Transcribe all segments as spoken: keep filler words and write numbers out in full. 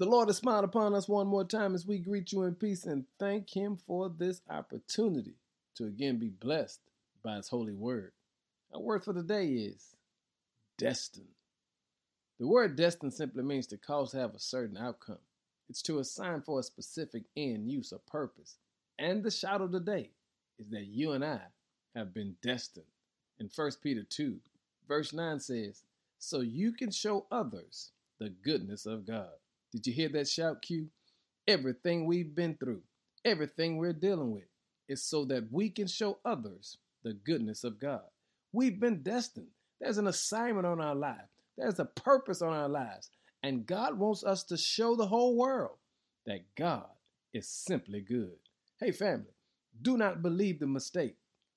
The Lord has smiled upon us one more time as we greet you in peace and thank him for this opportunity to again be blessed by his holy word. Our word for the day is destined. The word destined simply means to cause to have a certain outcome. It's to assign for a specific end, use, or purpose. And the shout of the day is that you and I have been destined. In First Peter two, verse nine says, so you can show others the goodness of God. Did you hear that shout, Q? Everything we've been through, everything we're dealing with, is so that we can show others the goodness of God. We've been destined. There's an assignment on our life. There's a purpose on our lives. And God wants us to show the whole world that God is simply good. Hey, family, do not believe the mistake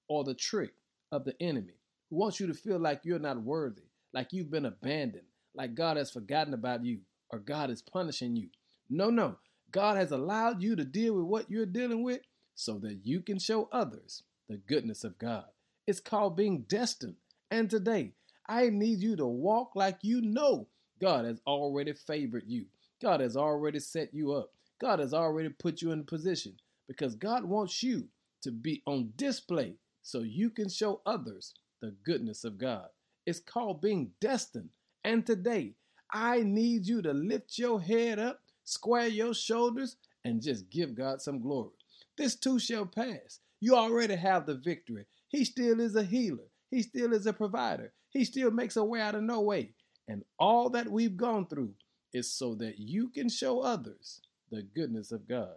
or the trick of the enemy who wants you to feel like you're not worthy, like you've been abandoned, like God has forgotten about you, or God is punishing you. No, no. God has allowed you to deal with what you're dealing with so that you can show others the goodness of God. It's called being destined. And today, I need you to walk like you know God has already favored you. God has already set you up. God has already put you in position because God wants you to be on display so you can show others the goodness of God. It's called being destined. And today, I need you to lift your head up, square your shoulders, and just give God some glory. This too shall pass. You already have the victory. He still is a healer. He still is a provider. He still makes a way out of no way. And all that we've gone through is so that you can show others the goodness of God.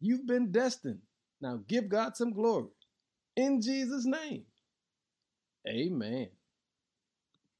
You've been destined. Now give God some glory. In Jesus' name, amen.